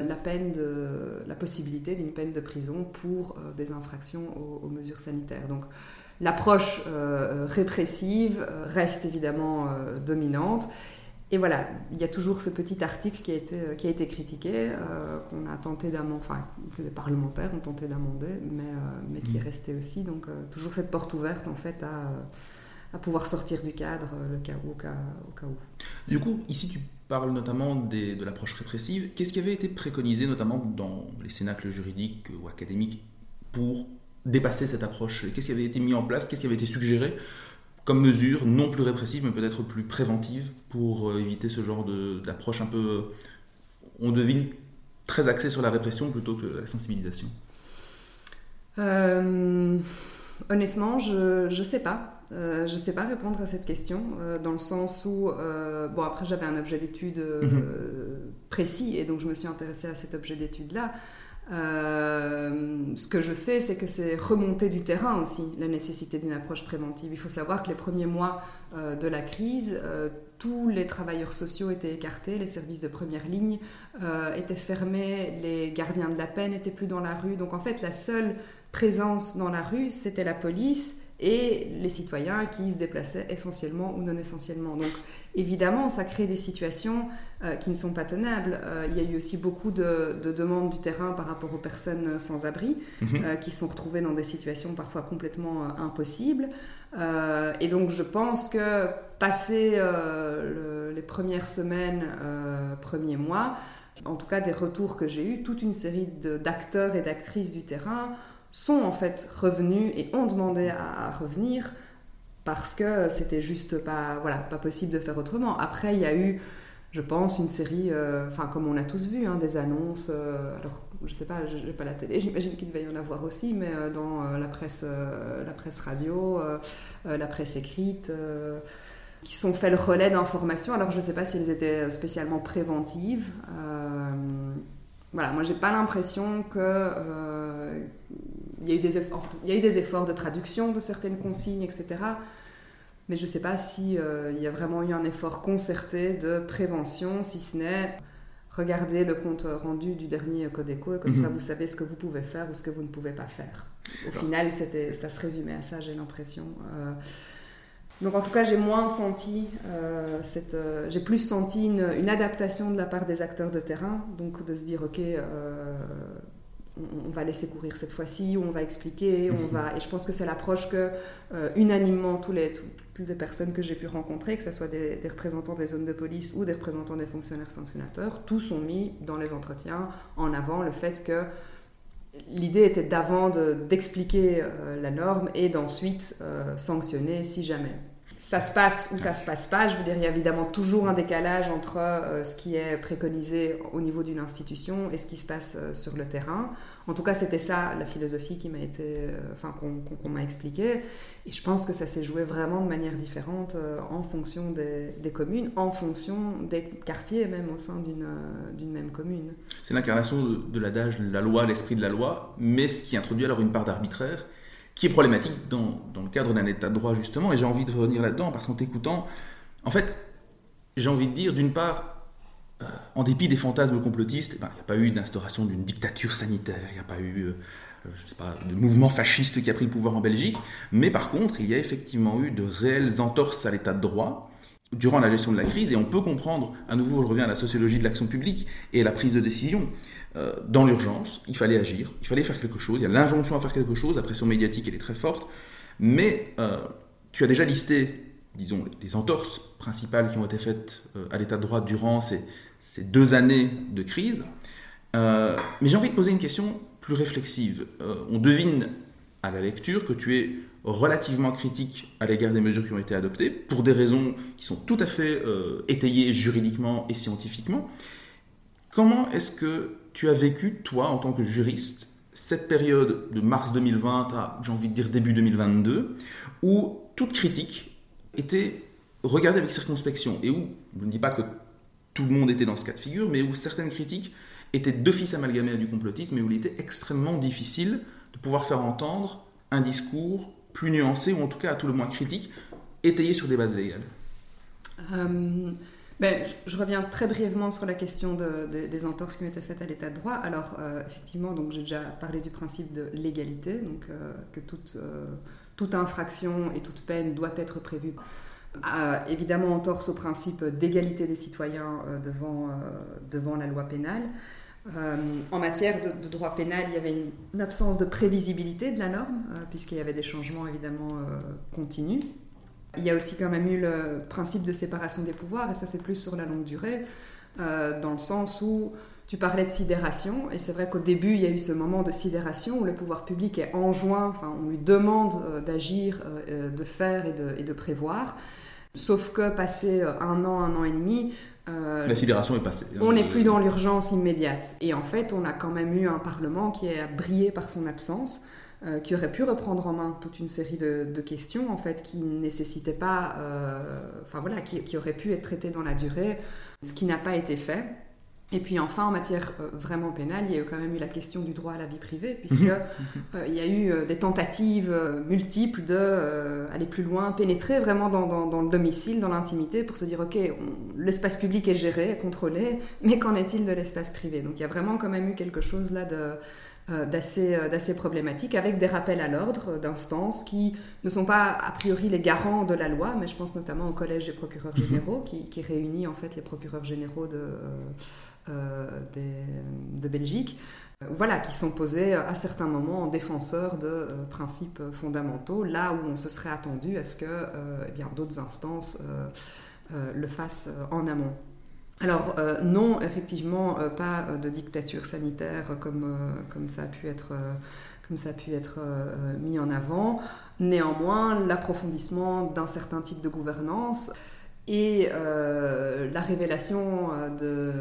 la, peine de, la possibilité d'une peine de prison pour euh, des infractions aux, aux mesures sanitaires. Donc l'approche euh, répressive euh, reste évidemment euh, dominante. Et voilà, il y a toujours ce petit article qui a été, euh, qui a été critiqué, euh, qu'on a tenté d'amender, enfin, que les parlementaires ont tenté d'amender, mais, euh, mais qui mmh. est resté aussi. Donc, euh, toujours cette porte ouverte, en fait, à, à pouvoir sortir du cadre, le cas où, au cas, au cas où. Du coup, ici, tu parles notamment des, de l'approche répressive. Qu'est-ce qui avait été préconisé, notamment dans les cénacles juridiques ou académiques, pour dépasser cette approche? Qu'est-ce qui avait été mis en place, qu'est-ce qui avait été suggéré comme mesure non plus répressive mais peut-être plus préventive pour éviter ce genre de, d'approche un peu, on devine, très axée sur la répression plutôt que la sensibilisation? euh, Honnêtement, je je sais pas. Euh, je ne sais pas répondre à cette question, euh, dans le sens où, euh, bon après j'avais un objet d'étude euh, mmh. précis et donc je me suis intéressée à cet objet d'étude-là. Euh, ce que je sais, c'est que c'est remonter du terrain aussi, la nécessité d'une approche préventive. Il faut savoir que les premiers mois euh, de la crise, euh, tous les travailleurs sociaux étaient écartés, les services de première ligne euh, étaient fermés, les gardiens de la paix n'étaient plus dans la rue. Donc en fait, la seule présence dans la rue, c'était la police et les citoyens qui se déplaçaient essentiellement ou non essentiellement. Donc évidemment, ça crée des situations euh, qui ne sont pas tenables. Euh, il y a eu aussi beaucoup de, de demandes du terrain par rapport aux personnes sans abri, mmh. euh, qui sont retrouvées dans des situations parfois complètement euh, impossibles. Euh, et donc je pense que passer euh, le, les premières semaines, euh, premiers mois, en tout cas des retours que j'ai eus, toute une série de, d'acteurs et d'actrices du terrain sont en fait revenus et ont demandé à, à revenir parce que c'était juste pas, voilà, pas possible de faire autrement. Après, il y a eu, je pense, une série, euh, enfin comme on a tous vu, hein, des annonces, euh, alors je sais pas, j'ai pas la télé, j'imagine qu'il devait y en avoir aussi, mais euh, dans euh, la, presse, euh, la presse radio, euh, euh, la presse écrite, euh, qui sont fait le relais d'informations. Alors je sais pas si elles étaient spécialement préventives. Euh, voilà, moi j'ai pas l'impression que... Euh, Il y, a eu des efforts, il y a eu des efforts de traduction de certaines consignes, et cetera. Mais je ne sais pas s'il euh, y a vraiment eu un effort concerté de prévention, si ce n'est regarder le compte rendu du dernier CODECO, et comme mmh. ça vous savez ce que vous pouvez faire ou ce que vous ne pouvez pas faire. Au Alors. final, c'était, ça se résumait à ça, j'ai l'impression. Euh, donc en tout cas, j'ai moins senti, euh, cette, euh, j'ai plus senti une, une adaptation de la part des acteurs de terrain, donc de se dire, ok... Euh, on va laisser courir cette fois-ci, on va expliquer, on va... Et je pense que c'est l'approche que, euh, unanimement, tous les, toutes les personnes que j'ai pu rencontrer, que ce soit des, des représentants des zones de police ou des représentants des fonctionnaires sanctionnateurs, tous ont mis dans les entretiens en avant le fait que l'idée était d'avant de, d'expliquer euh, la norme et d'ensuite euh, sanctionner si jamais. Ça se passe ou ça se passe pas. Je veux dire, il y a évidemment toujours un décalage entre euh, ce qui est préconisé au niveau d'une institution et ce qui se passe euh, sur le terrain. En tout cas, c'était ça la philosophie qui m'a été, euh, enfin, qu'on, qu'on, qu'on m'a expliquée. Et je pense que ça s'est joué vraiment de manière différente euh, en fonction des, des communes, en fonction des quartiers, même au sein d'une, euh, d'une même commune. C'est l'incarnation de, de l'adage, la loi, l'esprit de la loi, mais ce qui introduit alors une part d'arbitraire, qui est problématique dans, dans le cadre d'un état de droit, justement, et j'ai envie de revenir là-dedans, parce qu'en t'écoutant, en fait, j'ai envie de dire, d'une part, euh, en dépit des fantasmes complotistes, il ben, n'y a pas eu d'instauration d'une dictature sanitaire, il n'y a pas eu euh, je sais pas, de mouvement fasciste qui a pris le pouvoir en Belgique, mais par contre, il y a effectivement eu de réelles entorses à l'état de droit durant la gestion de la crise, et on peut comprendre, à nouveau je reviens à la sociologie de l'action publique et à la prise de décision, euh, dans l'urgence, il fallait agir, il fallait faire quelque chose, il y a l'injonction à faire quelque chose, la pression médiatique elle est très forte, mais euh, tu as déjà listé, disons, les entorses principales qui ont été faites euh, à l'état de droit durant ces, ces deux années de crise, euh, mais j'ai envie de poser une question plus réflexive. Euh, on devine à la lecture que tu es relativement critique à l'égard des mesures qui ont été adoptées, pour des raisons qui sont tout à fait euh, étayées juridiquement et scientifiquement. Comment est-ce que tu as vécu, toi, en tant que juriste, cette période de mars deux mille vingt à, j'ai envie de dire, début deux mille vingt-deux, où toute critique était regardée avec circonspection, et où, je ne dis pas que tout le monde était dans ce cas de figure, mais où certaines critiques étaient d'office amalgamées à du complotisme, et où il était extrêmement difficile de pouvoir faire entendre un discours plus nuancé, ou en tout cas à tout le moins critique, étayé sur des bases légales. Euh, ben, je reviens très brièvement sur la question de, de, des entorses qui ont été faites à l'état de droit. Alors, euh, effectivement, donc, j'ai déjà parlé du principe de légalité, donc, euh, que toute, euh, toute infraction et toute peine doit être prévue. Euh, évidemment, entorse au principe d'égalité des citoyens euh, devant, euh, devant la loi pénale. Euh, en matière de, de droit pénal, il y avait une, une absence de prévisibilité de la norme, euh, puisqu'il y avait des changements évidemment euh, continus. Il y a aussi quand même eu le principe de séparation des pouvoirs, et ça c'est plus sur la longue durée, euh, dans le sens où tu parlais de sidération, et c'est vrai qu'au début il y a eu ce moment de sidération où le pouvoir public est enjoint, enfin, on lui demande euh, d'agir, euh, de faire et de, et de prévoir, sauf que passé un an, un an et demi, Euh, la sidération est passée. On n'est plus dans l'urgence immédiate. Et en fait, on a quand même eu un Parlement qui a brillé par son absence, euh, qui aurait pu reprendre en main toute une série de, de questions en fait, qui ne nécessitaient pas... Euh, enfin voilà, qui, qui auraient pu être traitées dans la durée, ce qui n'a pas été fait. Et puis enfin, en matière euh, vraiment pénale, il y a quand même eu la question du droit à la vie privée, puisqu'il euh, y a eu euh, des tentatives euh, multiples d'aller euh, plus loin, pénétrer vraiment dans, dans, dans le domicile, dans l'intimité, pour se dire, ok, on, l'espace public est géré, est contrôlé, mais qu'en est-il de l'espace privé? Donc il y a vraiment quand même eu quelque chose là de, euh, d'assez, euh, d'assez problématique, avec des rappels à l'ordre euh, d'instances qui ne sont pas a priori les garants de la loi, mais je pense notamment au Collège des procureurs généraux, qui, qui réunit en fait les procureurs généraux de... Euh, Euh, des, de Belgique, euh, voilà, qui sont posés à certains moments en défenseurs de euh, principes fondamentaux, là où on se serait attendu à ce que euh, eh bien, d'autres instances euh, euh, le fassent en amont. Alors euh, non, effectivement, euh, pas de dictature sanitaire comme, euh, comme ça a pu être... Euh, comme ça a pu être euh, mis en avant. Néanmoins, l'approfondissement d'un certain type de gouvernance et euh, la révélation de,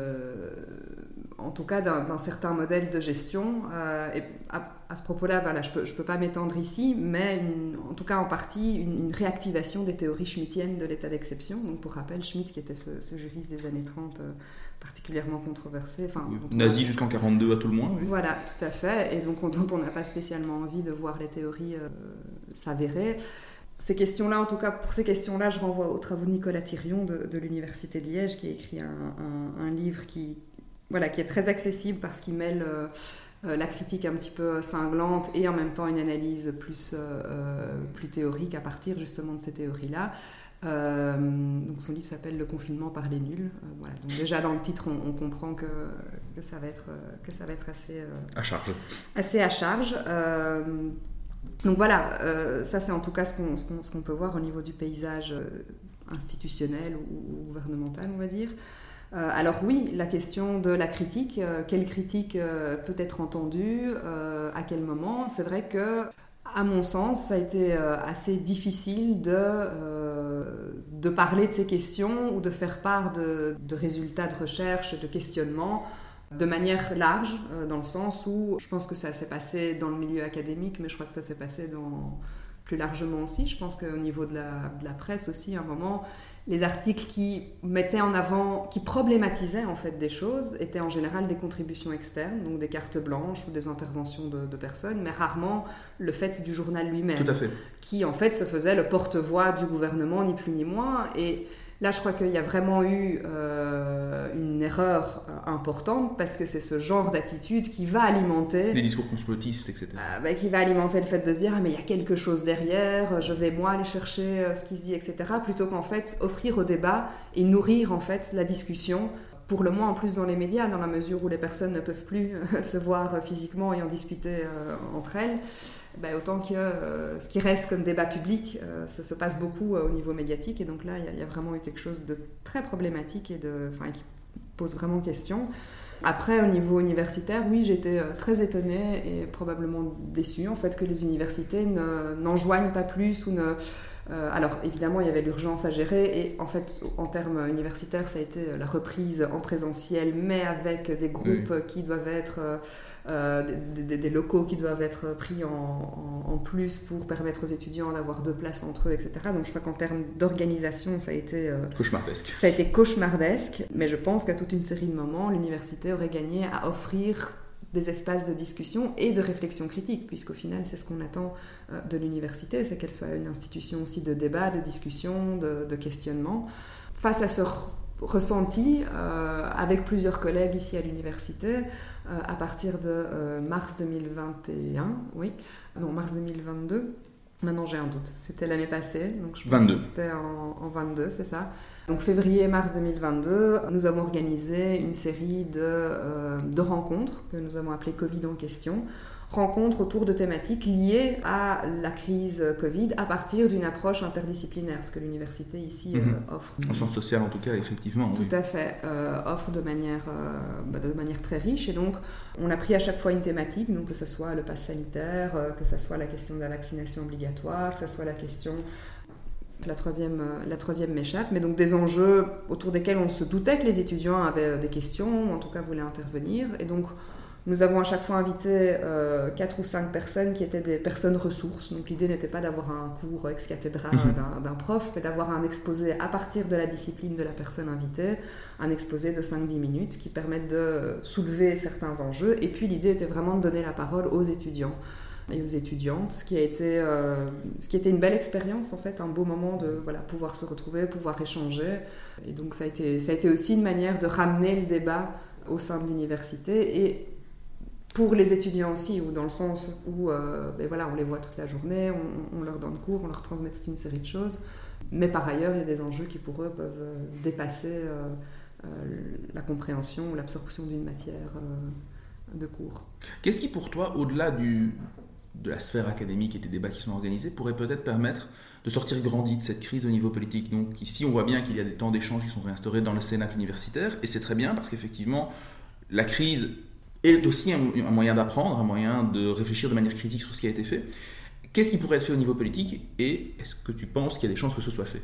en tout cas d'un, d'un certain modèle de gestion. Euh, et à, à ce propos-là, voilà, je peux, je peux pas m'étendre ici, mais une, en tout cas en partie une, une réactivation des théories schmittiennes de l'état d'exception. Donc pour rappel, Schmitt, qui était ce, ce juriste des années trente, euh, particulièrement controversé, enfin oui, nazi cas, jusqu'en quarante-deux à tout le moins. Oui. Voilà, tout à fait. Et donc on, dont on n'a pas spécialement envie de voir les théories euh, s'avérer. Ces questions-là, en tout cas, pour ces questions-là, je renvoie aux travaux de Nicolas Thirion de, de l'Université de Liège, qui a écrit un, un, un livre qui, voilà, qui est très accessible parce qu'il mêle euh, la critique un petit peu cinglante et en même temps une analyse plus, euh, plus théorique à partir justement de ces théories-là. Euh, donc son livre s'appelle « Le confinement par les nuls euh, ». Voilà. Donc déjà dans le titre, on, on comprend que, que, ça va être, que ça va être assez... Euh, à charge. Assez à charge. Euh, Donc voilà, euh, ça c'est en tout cas ce qu'on, ce, qu'on, ce qu'on peut voir au niveau du paysage institutionnel ou gouvernemental, on va dire. Euh, alors oui, la question de la critique, euh, quelle critique euh, peut être entendue, euh, à quel moment, c'est vrai que, à mon sens, ça a été euh, assez difficile de, euh, de parler de ces questions ou de faire part de, de résultats de recherche, de questionnements, de manière large, euh, dans le sens où je pense que ça s'est passé dans le milieu académique, mais je crois que ça s'est passé dans... plus largement aussi. Je pense qu'au niveau de la, de la presse aussi, à un moment, les articles qui mettaient en avant, qui problématisaient en fait des choses, étaient en général des contributions externes, donc des cartes blanches ou des interventions de, de personnes, mais rarement le fait du journal lui-même. Tout à fait. Qui en fait se faisait le porte-voix du gouvernement, ni plus ni moins, et... Là, je crois qu'il y a vraiment eu euh, une erreur euh, importante, parce que c'est ce genre d'attitude qui va alimenter... les discours complotistes, et cetera. Euh, bah, qui va alimenter le fait de se dire « Ah, mais il y a quelque chose derrière, je vais moi aller chercher euh, ce qui se dit, et cetera » plutôt qu'en fait offrir au débat et nourrir en fait la discussion, pour le moins en plus dans les médias, dans la mesure où les personnes ne peuvent plus euh, se voir euh, physiquement et en discuter euh, entre elles. Bah, autant que euh, ce qui reste comme débat public, euh, ça se passe beaucoup euh, au niveau médiatique. Et donc là, il y, y a vraiment eu quelque chose de très problématique et de, enfin, qui pose vraiment question. Après, au niveau universitaire, oui, j'étais euh, très étonnée et probablement déçue en fait, que les universités ne, n'enjoignent pas plus ou ne... Euh, alors évidemment il y avait l'urgence à gérer et en fait en termes universitaires ça a été la reprise en présentiel mais avec des groupes oui. qui doivent être euh, des, des, des locaux qui doivent être pris en, en, en plus pour permettre aux étudiants d'avoir deux places entre eux, etc. Donc je crois qu'en termes d'organisation ça a été euh, cauchemardesque ça a été cauchemardesque mais je pense qu'à toute une série de moments l'université aurait gagné à offrir des espaces de discussion et de réflexion critique, puisqu'au final, c'est ce qu'on attend de l'université, c'est qu'elle soit une institution aussi de débat, de discussion, de, de questionnement. Face à ce re- ressenti, euh, avec plusieurs collègues ici à l'université, euh, à partir de euh, mars deux mille vingt et un, oui, non, mars deux mille vingt-deux, maintenant j'ai un doute, c'était l'année passée, donc je pense vingt-deux. Que c'était en, en vingt-deux, c'est ça. Donc février-mars deux mille vingt-deux, nous avons organisé une série de, euh, de rencontres que nous avons appelées Covid en question, rencontres autour de thématiques liées à la crise Covid à partir d'une approche interdisciplinaire, ce que l'université ici mmh. euh, offre. En sciences sociales en tout cas, effectivement. Tout oui. à fait, euh, offre de manière, euh, de manière très riche. Et donc, on a pris à chaque fois une thématique, donc que ce soit le pass sanitaire, euh, que ce soit la question de la vaccination obligatoire, que ce soit la question... La troisième, la troisième m'échappe, mais donc des enjeux autour desquels on se doutait que les étudiants avaient des questions, ou en tout cas voulaient intervenir. Et donc, nous avons à chaque fois invité euh, quatre ou cinq personnes qui étaient des personnes ressources. Donc, l'idée n'était pas d'avoir un cours ex cathedra d'un, d'un prof, mais d'avoir un exposé à partir de la discipline de la personne invitée, un exposé de cinq à dix minutes qui permettent de soulever certains enjeux. Et puis, l'idée était vraiment de donner la parole aux étudiants. Et aux étudiantes, ce qui a été, euh, ce qui était une belle expérience en fait, un beau moment de voilà, pouvoir se retrouver, pouvoir échanger. Et donc ça a été, ça a été aussi une manière de ramener le débat au sein de l'université et pour les étudiants aussi, ou dans le sens où euh, ben voilà, on les voit toute la journée, on, on leur donne cours, on leur transmet toute une série de choses. Mais par ailleurs, il y a des enjeux qui pour eux peuvent dépasser euh, euh, la compréhension ou l'absorption d'une matière euh, de cours. Qu'est-ce qui pour toi, au-delà du... de la sphère académique et des débats qui sont organisés pourrait peut-être permettre de sortir grandi de cette crise au niveau politique. Donc ici, on voit bien qu'il y a des temps d'échange qui sont réinstaurés dans le Sénat universitaire, et c'est très bien parce qu'effectivement, la crise est aussi un, un moyen d'apprendre, un moyen de réfléchir de manière critique sur ce qui a été fait. Qu'est-ce qui pourrait être fait au niveau politique, et est-ce que tu penses qu'il y a des chances que ce soit fait ?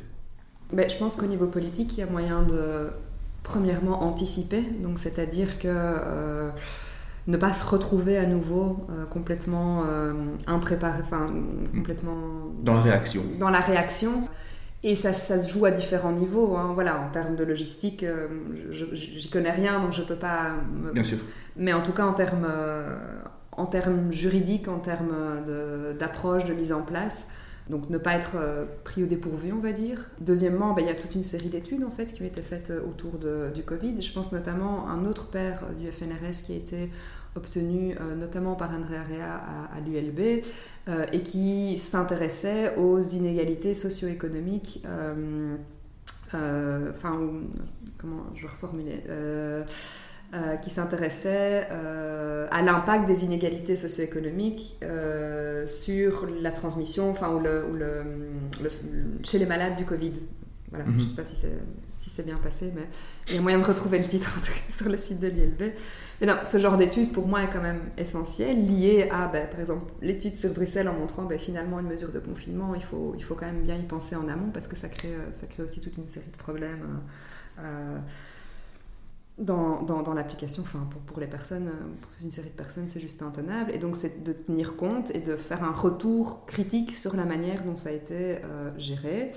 Ben, je pense qu'au niveau politique, il y a moyen de, premièrement, anticiper, donc c'est-à-dire que... Euh... ne pas se retrouver à nouveau euh, complètement euh, impréparé, enfin complètement dans la réaction. Dans la réaction, et ça, ça se joue à différents niveaux. Hein. Voilà, en termes de logistique, euh, je, j'y connais rien, donc je peux pas. Me... Bien sûr. Mais en tout cas, en termes, euh, en termes juridiques, en termes de, d'approche, de mise en place. Donc ne pas être pris au dépourvu, on va dire. Deuxièmement, ben, il y a toute une série d'études en fait, qui ont été faites autour de, du Covid. Je pense notamment à un autre P E R du F N R S qui a été obtenu euh, notamment par Andrea Rea à, à l'U L B euh, et qui s'intéressait aux inégalités socio-économiques. Euh, euh, enfin, comment je vais reformuler euh, Euh, qui s'intéressait euh, à l'impact des inégalités socio-économiques euh, sur la transmission, enfin, ou le, ou le, le, le, chez les malades du Covid. Voilà, mm-hmm. Je ne sais pas si c'est, si c'est bien passé, mais il y a moyen de retrouver le titre en tout cas, sur le site de l'U L B. Mais non, ce genre d'étude, pour moi, est quand même essentiel, lié à, ben, par exemple, l'étude sur Bruxelles en montrant ben, finalement une mesure de confinement, il faut, il faut quand même bien y penser en amont, parce que ça crée, ça crée aussi toute une série de problèmes. Euh, euh, Dans, dans, dans l'application, enfin pour, pour les personnes, pour toute une série de personnes, c'est juste intenable. Et donc c'est de tenir compte et de faire un retour critique sur la manière dont ça a été euh, géré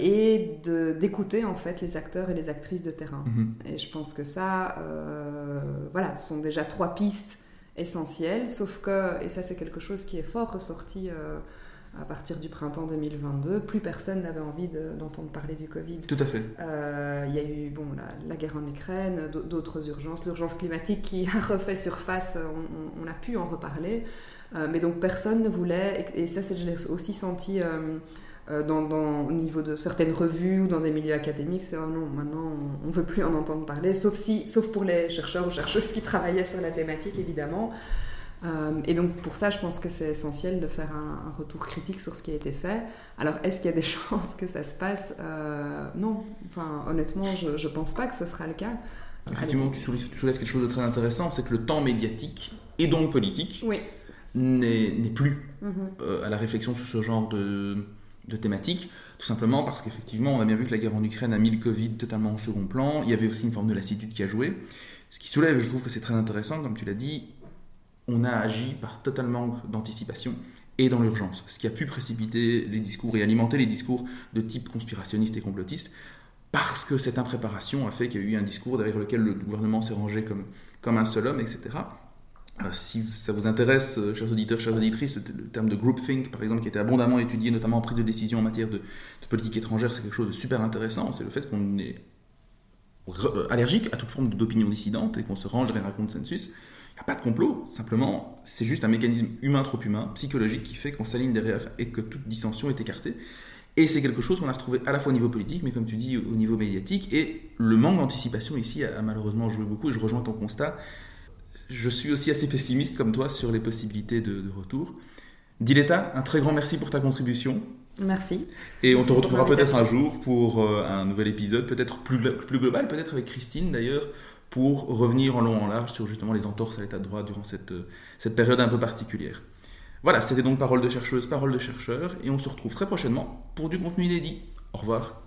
et de, d'écouter en fait les acteurs et les actrices de terrain. Mmh. Et je pense que ça, euh, voilà, ce sont déjà trois pistes essentielles, sauf que, et ça c'est quelque chose qui est fort ressorti euh, à partir du printemps deux mille vingt-deux, plus personne n'avait envie de, d'entendre parler du Covid. Tout à fait. Euh, il y a eu bon, la, la guerre en Ukraine, d'autres urgences, l'urgence climatique qui a refait surface, on, on a pu en reparler, euh, mais donc personne ne voulait, et, et ça c'est, je l'ai aussi senti euh, dans, dans, au niveau de certaines revues ou dans des milieux académiques, c'est oh non, maintenant on ne veut plus en entendre parler, sauf, si, sauf pour les chercheurs ou chercheuses qui travaillaient sur la thématique évidemment. Euh, et donc pour ça je pense que c'est essentiel de faire un, un retour critique sur ce qui a été fait. Alors est-ce qu'il y a des chances que ça se passe ? euh, Non, enfin, honnêtement je ne pense pas que ce sera le cas. Effectivement, tu soulèves, tu soulèves quelque chose de très intéressant, c'est que le temps médiatique et donc politique oui. n'est, n'est plus mm-hmm. euh, à la réflexion sur ce genre de, de thématique, tout simplement parce qu'effectivement on a bien vu que la guerre en Ukraine a mis le Covid totalement au second plan, il y avait aussi une forme de lassitude qui a joué, ce qui soulève, je trouve que c'est très intéressant comme tu l'as dit, on a agi par total manque d'anticipation et dans l'urgence, ce qui a pu précipiter les discours et alimenter les discours de type conspirationniste et complotiste, parce que cette impréparation a fait qu'il y a eu un discours derrière lequel le gouvernement s'est rangé comme, comme un seul homme, et cetera. Alors, si ça vous intéresse, chers auditeurs, chères auditrices, le, le terme de groupthink, par exemple, qui a été abondamment étudié, notamment en prise de décision en matière de, de politique étrangère, c'est quelque chose de super intéressant, c'est le fait qu'on est allergique à toute forme d'opinion dissidente et qu'on se range derrière un consensus. Il n'y a pas de complot, simplement, c'est juste un mécanisme humain trop humain, psychologique, qui fait qu'on s'aligne derrière et que toute dissension est écartée. Et c'est quelque chose qu'on a retrouvé à la fois au niveau politique, mais comme tu dis, au niveau médiatique. Et le manque d'anticipation ici a malheureusement joué beaucoup, et je rejoins ton constat. Je suis aussi assez pessimiste comme toi sur les possibilités de, de retour. Diletta, un très grand merci pour ta contribution. Merci. Et on merci te retrouvera peut-être un jour pour euh, un nouvel épisode, peut-être plus, plus global, peut-être avec Christine d'ailleurs, pour revenir en long en large sur justement les entorses à l'état de droit durant cette, cette période un peu particulière. Voilà, c'était donc Paroles de chercheuses, Paroles de chercheurs, et on se retrouve très prochainement pour du contenu inédit. Au revoir.